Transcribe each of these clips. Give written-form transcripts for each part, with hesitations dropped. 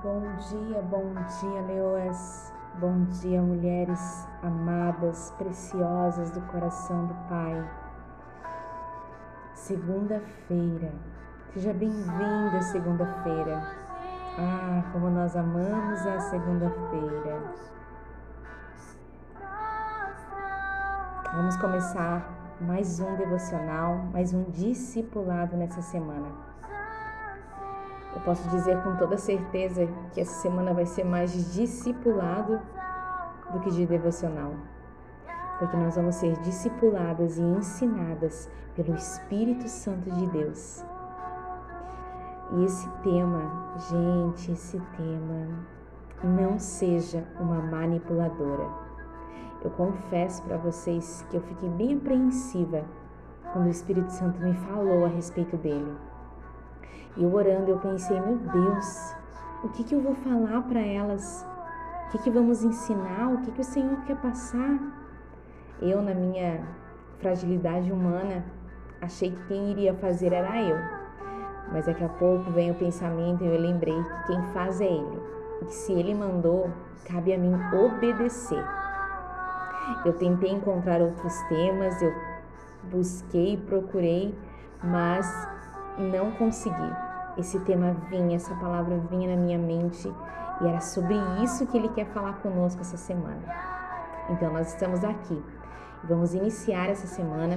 Bom dia, leoas. Bom dia, mulheres amadas, preciosas do coração do Pai. Segunda-feira. Seja bem-vinda, segunda-feira. Ah, como nós amamos a segunda-feira. Vamos começar mais um devocional, mais um discipulado nessa semana. Eu posso dizer com toda certeza que essa semana vai ser mais de discipulado do que de devocional, porque nós vamos ser discipuladas e ensinadas pelo Espírito Santo de Deus. E esse tema, gente, esse tema, não seja uma manipuladora. Eu confesso para vocês que eu fiquei bem apreensiva quando o Espírito Santo me falou a respeito dele. E eu orando, eu pensei, meu Deus, o que eu vou falar para elas? O que vamos ensinar? O que o Senhor quer passar? Eu, na minha fragilidade humana, achei que quem iria fazer era eu. Mas daqui a pouco vem o pensamento e eu lembrei que quem faz é Ele. E que se Ele mandou, cabe a mim obedecer. Eu tentei encontrar outros temas, eu busquei, procurei, mas não consegui. Esse tema vinha, essa palavra vinha na minha mente e era sobre isso que Ele quer falar conosco essa semana. Então nós estamos aqui, vamos iniciar essa semana,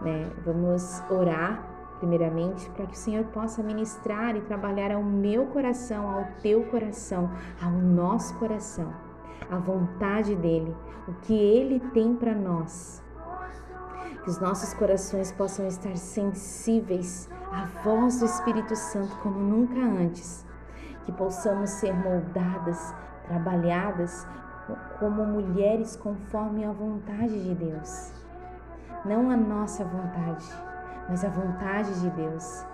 né? Vamos orar primeiramente para que o Senhor possa ministrar e trabalhar ao meu coração, ao teu coração, ao nosso coração, a vontade dEle, o que Ele tem para nós. Que os nossos corações possam estar sensíveis à voz do Espírito Santo como nunca antes. Que possamos ser moldadas, trabalhadas como mulheres conforme a vontade de Deus. Não a nossa vontade, mas a vontade de Deus.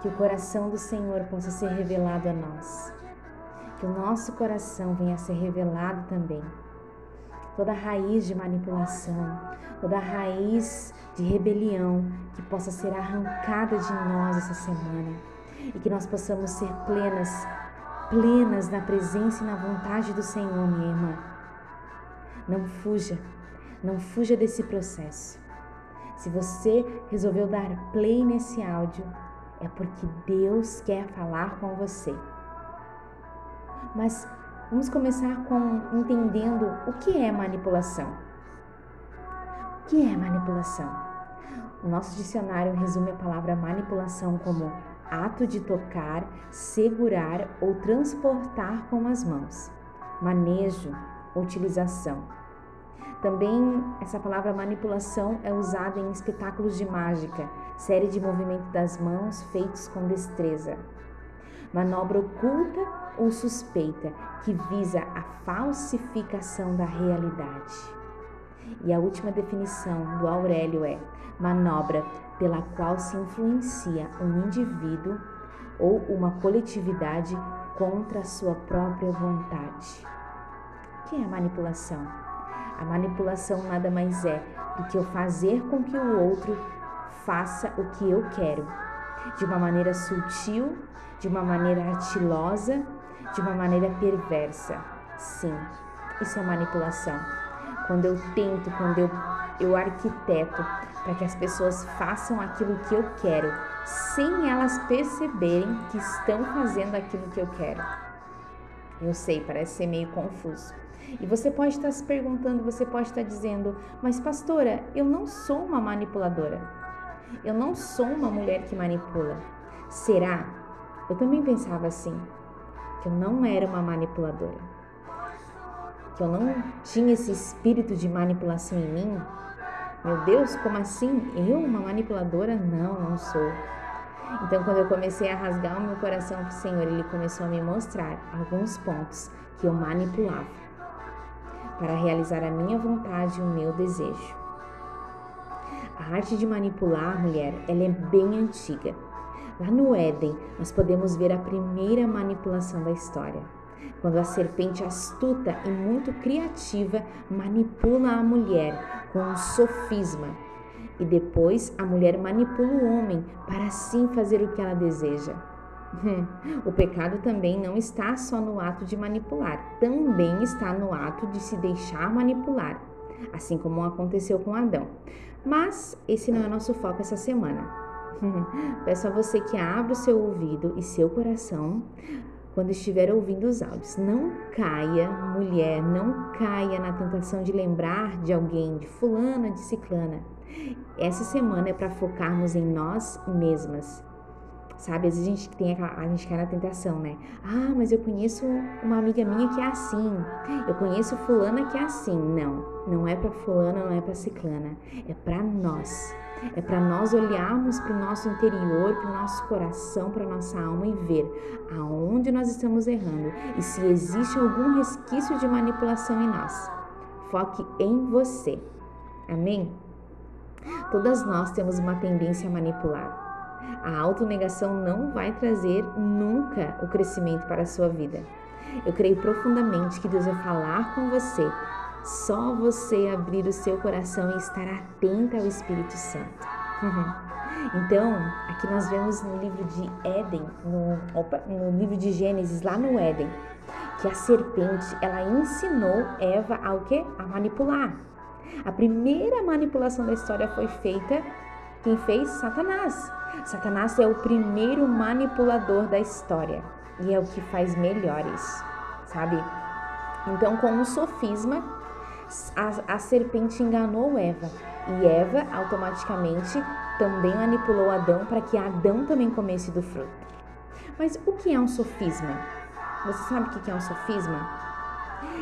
Que o coração do Senhor possa ser revelado a nós. Que o nosso coração venha a ser revelado também. Toda raiz de manipulação, toda raiz de rebelião que possa ser arrancada de nós essa semana e que nós possamos ser plenas na presença e na vontade do Senhor, minha irmã. Não fuja desse processo. Se você resolveu dar play nesse áudio, é porque Deus quer falar com você. Mas vamos começar com entendendo o que é manipulação. O que é manipulação? O nosso dicionário resume a palavra manipulação como ato de tocar, segurar ou transportar com as mãos, manejo, utilização. Também essa palavra manipulação é usada em espetáculos de mágica, série de movimentos das mãos feitos com destreza. Manobra oculta ou suspeita que visa a falsificação da realidade. E a última definição do Aurélio é manobra pela qual se influencia um indivíduo ou uma coletividade contra a sua própria vontade. O que é a manipulação? A manipulação nada mais é do que eu fazer com que o outro faça o que eu quero, de uma maneira sutil, de uma maneira artilosa, de uma maneira perversa. Sim, isso é manipulação. Quando eu tento, quando eu arquiteto para que as pessoas façam aquilo que eu quero, sem elas perceberem que estão fazendo aquilo que eu quero. Eu sei, parece ser meio confuso. E você pode estar se perguntando, você pode estar dizendo, mas pastora, eu não sou uma manipuladora. Eu não sou uma mulher que manipula. Será? Eu também pensava assim, que eu não era uma manipuladora, que eu não tinha esse espírito de manipulação em mim. Meu Deus, como assim? Eu, uma manipuladora? Não sou. Então, quando eu comecei a rasgar o meu coração para o Senhor, Ele começou a me mostrar alguns pontos que eu manipulava para realizar a minha vontade e o meu desejo. A arte de manipular a mulher, ela é bem antiga. Lá no Éden, nós podemos ver a primeira manipulação da história, quando a serpente astuta e muito criativa manipula a mulher com um sofisma e depois a mulher manipula o homem para assim fazer o que ela deseja. O pecado também não está só no ato de manipular, também está no ato de se deixar manipular, assim como aconteceu com Adão. Mas esse não é nosso foco essa semana. Peço a você que abra o seu ouvido e seu coração quando estiver ouvindo os áudios. Não caia, mulher, não caia na tentação de lembrar de alguém, de fulana, de ciclana. Essa semana é para focarmos em nós mesmas. Sabe, às vezes a gente cai na tentação, né? Ah, mas eu conheço uma amiga minha que é assim. Eu conheço fulana que é assim. Não, não é pra fulana, não é pra ciclana. É pra nós. É pra nós olharmos pro nosso interior, pro nosso coração, pra nossa alma e ver aonde nós estamos errando e se existe algum resquício de manipulação em nós. Foque em você. Amém? Todas nós temos uma tendência a manipular. A autonegação não vai trazer nunca o crescimento para a sua vida. Eu creio profundamente que Deus vai falar com você. Só você abrir o seu coração e estar atenta ao Espírito Santo. Então, aqui nós vemos no livro de Gênesis, lá no Éden, que a serpente, ela ensinou Eva a o quê? A manipular. A primeira manipulação da história foi feita, quem fez? Satanás. Satanás é o primeiro manipulador da história e é o que faz melhores, sabe? Então, com um sofisma, a serpente enganou Eva e Eva automaticamente também manipulou Adão para que Adão também comesse do fruto. Mas o que é um sofisma? Você sabe o que é um sofisma?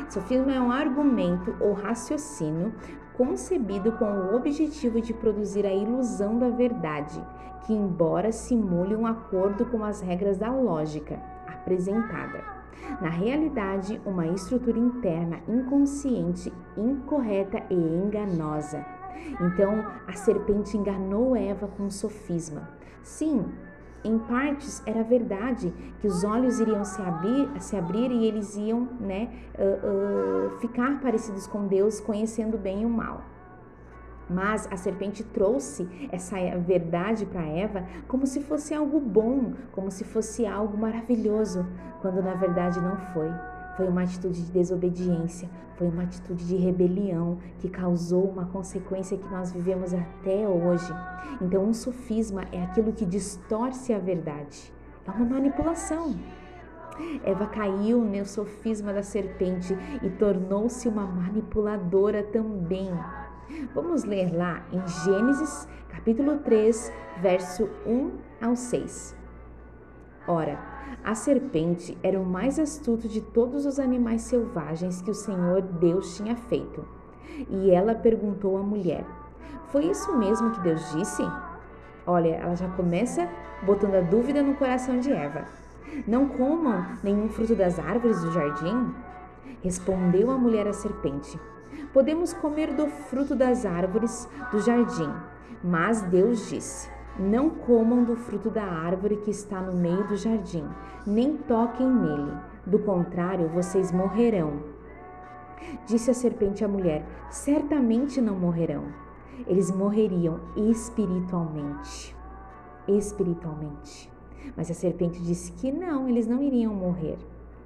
Sofisma é um argumento ou raciocínio concebido com o objetivo de produzir a ilusão da verdade, que embora simule um acordo com as regras da lógica apresentada. Na realidade, uma estrutura interna inconsciente, incorreta e enganosa. Então, a serpente enganou Eva com um sofisma. Sim, em partes era verdade que os olhos iriam se abrir e eles iam ficar parecidos com Deus, conhecendo o bem e o mal. Mas a serpente trouxe essa verdade para Eva como se fosse algo bom, como se fosse algo maravilhoso, quando na verdade não foi. Foi uma atitude de desobediência, foi uma atitude de rebelião que causou uma consequência que nós vivemos até hoje. Então, um sofisma é aquilo que distorce a verdade, é uma manipulação. Eva caiu no sofisma da serpente e tornou-se uma manipuladora também. Vamos ler lá em Gênesis, capítulo 3, verso 1 ao 6. Ora, a serpente era o mais astuto de todos os animais selvagens que o Senhor Deus tinha feito. E ela perguntou à mulher: foi isso mesmo que Deus disse? Olha, ela já começa botando a dúvida no coração de Eva. Não comam nenhum fruto das árvores do jardim? Respondeu a mulher à serpente: podemos comer do fruto das árvores do jardim, mas Deus disse: não comam do fruto da árvore que está no meio do jardim, nem toquem nele, do contrário vocês morrerão. Disse a serpente à mulher: certamente não morrerão. Eles morreriam espiritualmente. Espiritualmente. Mas a serpente disse que não, eles não iriam morrer.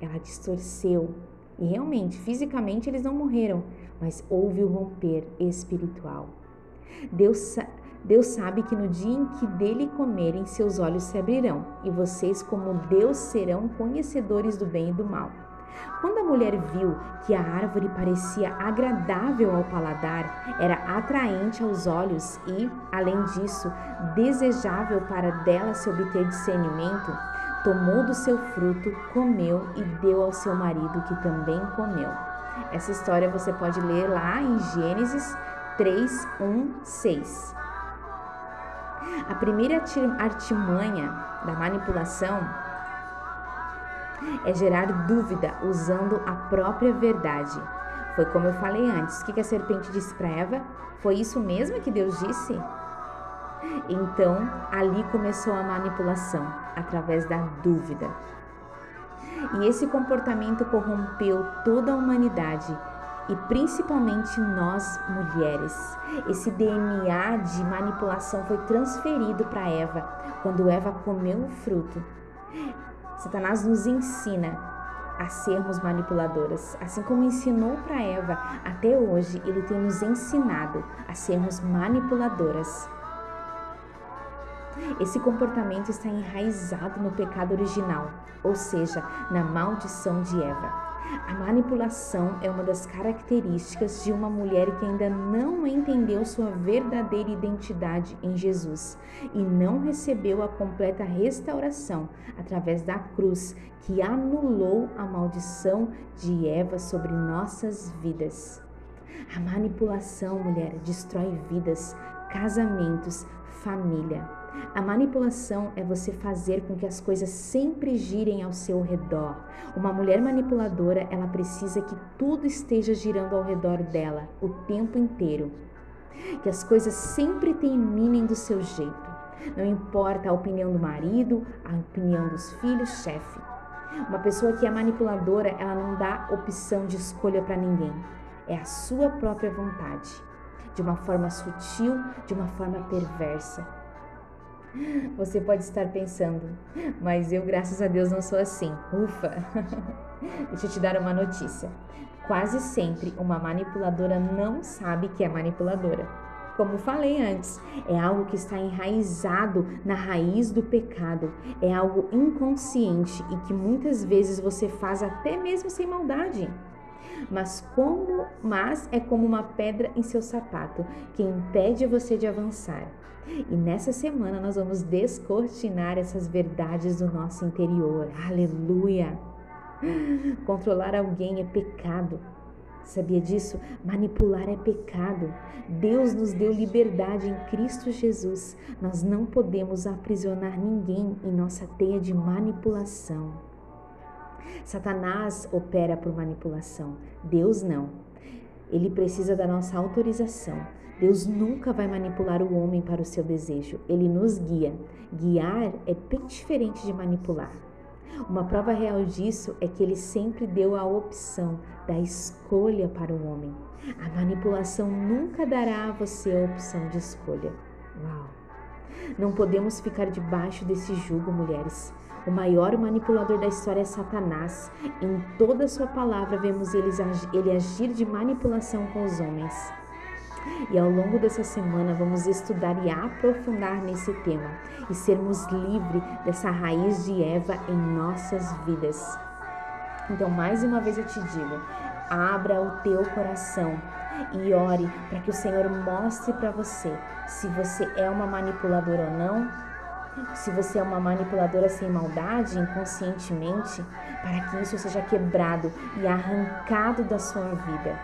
Ela distorceu. E realmente, fisicamente eles não morreram, mas houve o romper espiritual. Deus sabe que no dia em que dele comerem, seus olhos se abrirão, e vocês, como Deus, serão conhecedores do bem e do mal. Quando a mulher viu que a árvore parecia agradável ao paladar, era atraente aos olhos e, além disso, desejável para dela se obter discernimento, tomou do seu fruto, comeu e deu ao seu marido, que também comeu. Essa história você pode ler lá em Gênesis 3, 1, 6. A primeira artimanha da manipulação é gerar dúvida usando a própria verdade. Foi como eu falei antes. O que a serpente disse para Eva? Foi isso mesmo que Deus disse? Então, ali começou a manipulação, através da dúvida. E esse comportamento corrompeu toda a humanidade e principalmente nós, mulheres. Esse DNA de manipulação foi transferido para Eva quando Eva comeu o fruto. Satanás nos ensina a sermos manipuladoras, assim como ensinou para Eva. Até hoje ele tem nos ensinado a sermos manipuladoras. Esse comportamento está enraizado no pecado original, ou seja, na maldição de Eva. A manipulação é uma das características de uma mulher que ainda não entendeu sua verdadeira identidade em Jesus e não recebeu a completa restauração através da cruz, que anulou a maldição de Eva sobre nossas vidas. A manipulação, mulher, destrói vidas, casamentos, família. A manipulação é você fazer com que as coisas sempre girem ao seu redor. Uma mulher manipuladora, ela precisa que tudo esteja girando ao redor dela o tempo inteiro. Que as coisas sempre terminem do seu jeito. Não importa a opinião do marido, a opinião dos filhos, chefe. Uma pessoa que é manipuladora, ela não dá opção de escolha para ninguém. É a sua própria vontade. De uma forma sutil, de uma forma perversa. Você pode estar pensando, mas eu, graças a Deus, não sou assim. Ufa! Deixa eu te dar uma notícia. Quase sempre uma manipuladora não sabe que é manipuladora. Como falei antes, é algo que está enraizado na raiz do pecado. É algo inconsciente e que muitas vezes você faz até mesmo sem maldade. Mas é como uma pedra em seu sapato que impede você de avançar. E nessa semana nós vamos descortinar essas verdades do nosso interior. Aleluia! Controlar alguém é pecado. Sabia disso? Manipular é pecado. Deus nos deu liberdade em Cristo Jesus. Nós não podemos aprisionar ninguém em nossa teia de manipulação. Satanás opera por manipulação, Deus não. Ele precisa da nossa autorização. Deus nunca vai manipular o homem para o seu desejo. Ele nos guia. Guiar é bem diferente de manipular. Uma prova real disso é que ele sempre deu a opção da escolha para o homem. A manipulação nunca dará a você a opção de escolha. Uau! Não podemos ficar debaixo desse jugo, mulheres. O maior manipulador da história é Satanás. Em toda a sua palavra vemos ele agir de manipulação com os homens. E ao longo dessa semana vamos estudar e aprofundar nesse tema e sermos livres dessa raiz de Eva em nossas vidas. Então, mais uma vez eu te digo, abra o teu coração e ore para que o Senhor mostre para você se você é uma manipuladora ou não. Se você é uma manipuladora sem maldade, inconscientemente, para que isso seja quebrado e arrancado da sua vida.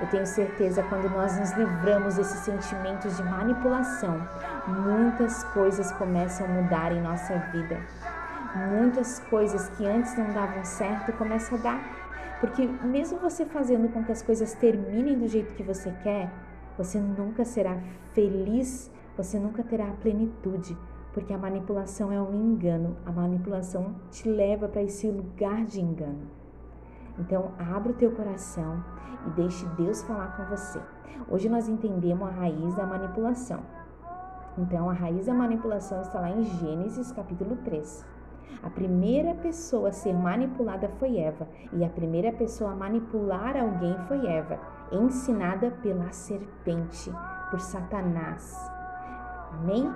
Eu tenho certeza que quando nós nos livramos desses sentimentos de manipulação, muitas coisas começam a mudar em nossa vida. Muitas coisas que antes não davam certo começam a dar. Porque mesmo você fazendo com que as coisas terminem do jeito que você quer, você nunca será feliz, você nunca terá a plenitude. Porque a manipulação é um engano, a manipulação te leva para esse lugar de engano. Então, abra o teu coração e deixe Deus falar com você. Hoje nós entendemos a raiz da manipulação. Então, a raiz da manipulação está lá em Gênesis capítulo 3. A primeira pessoa a ser manipulada foi Eva, e a primeira pessoa a manipular alguém foi Eva, ensinada pela serpente, por Satanás. Amém?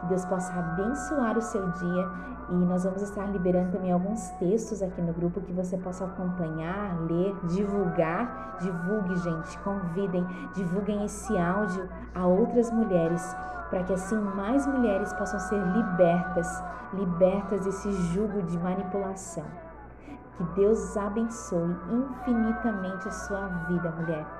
Que Deus possa abençoar o seu dia, e nós vamos estar liberando também alguns textos aqui no grupo que você possa acompanhar, ler, divulgar. Divulgue, gente, convidem, divulguem esse áudio a outras mulheres, para que assim mais mulheres possam ser libertas desse jugo de manipulação. Que Deus abençoe infinitamente a sua vida, mulher.